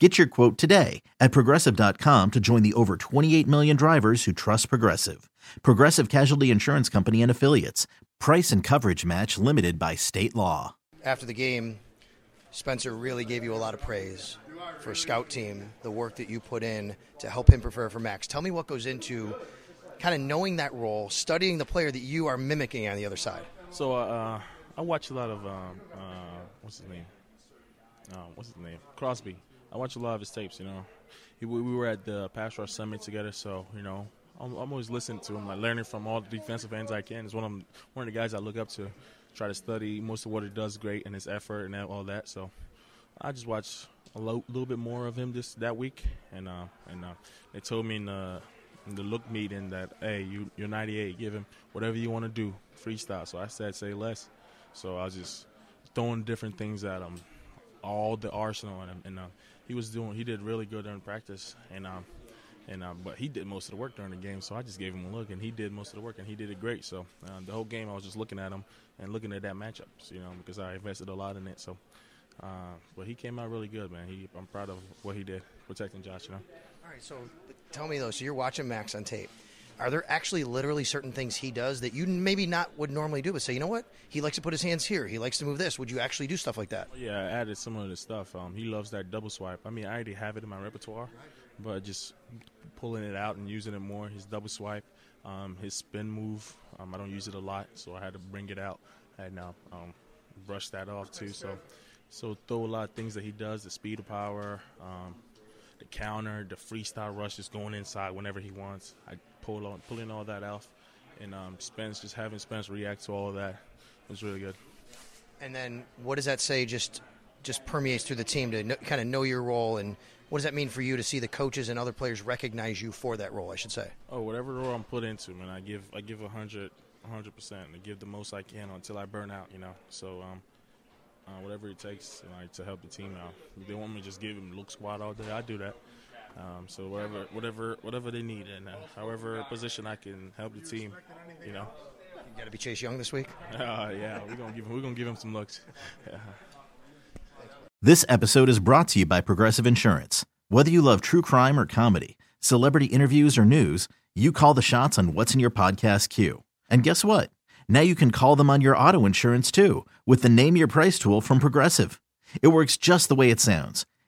Get your quote today at Progressive.com to join the over 28 million drivers who trust Progressive. Progressive Casualty Insurance Company and Affiliates. Price and coverage match limited by state law. After the game, Spencer really gave you a lot of praise for Scout Team, the work that you put in to help him prepare for Max. Tell me what goes into kind of knowing that role, studying the player that you are mimicking on the other side. So I watch a lot of, Crosby. I watch a lot of his tapes, you know. We were at the Pass Rush Summit together, so, you know, I'm always listening to him, like learning from all the defensive ends I can. He's one of the guys I look up to, try to study most of what he does great and his effort and all that. So I just watched a little bit more of him that week, and they told me in the look meeting that, hey, you're 98, give him whatever you want to do, freestyle. So I said, say less. So I was just throwing different things at him, all the arsenal in him, and he did really good during practice, and but he did most of the work during the game. So I just gave him a look, and he did most of the work, and he did it great. So the whole game, I was just looking at him and looking at that matchup, you know, because I invested a lot in it. So, but he came out really good, man. I'm proud of what he did protecting Josh, you know. All right, so tell me though. So you're watching Max on tape. Are there actually literally certain things he does that you maybe not would normally do, but say, you know what, he likes to put his hands here, he likes to move this? Would you actually do stuff like that? Yeah, I added some of the stuff. He loves that double swipe. I mean, I already have it in my repertoire, but just pulling it out and using it more, his double swipe, his spin move. I don't use it a lot, so I had to bring it out and brush that off too. So throw a lot of things that he does, the speed of power, the counter, the freestyle rush, just going inside whenever he wants. Pulling all that out, and Spence, just having Spence react to all of that was really good. And then what does that say just permeates through the team to kind of know your role, and what does that mean for you to see the coaches and other players recognize you for that role, I should say? Oh, whatever role I'm put into, man, I give 100%. I give the most I can until I burn out, you know. So whatever it takes, you know, to help the team out. If they want me to just give them look squad all day, I do that. So whatever they need, and however position I can help the team, you know. You got to be Chase Young this week. Yeah, we're gonna give him some looks. Yeah. This episode is brought to you by Progressive Insurance. Whether you love true crime or comedy, celebrity interviews or news, you call the shots on what's in your podcast queue. And guess what? Now you can call them on your auto insurance too with the Name Your Price tool from Progressive. It works just the way it sounds.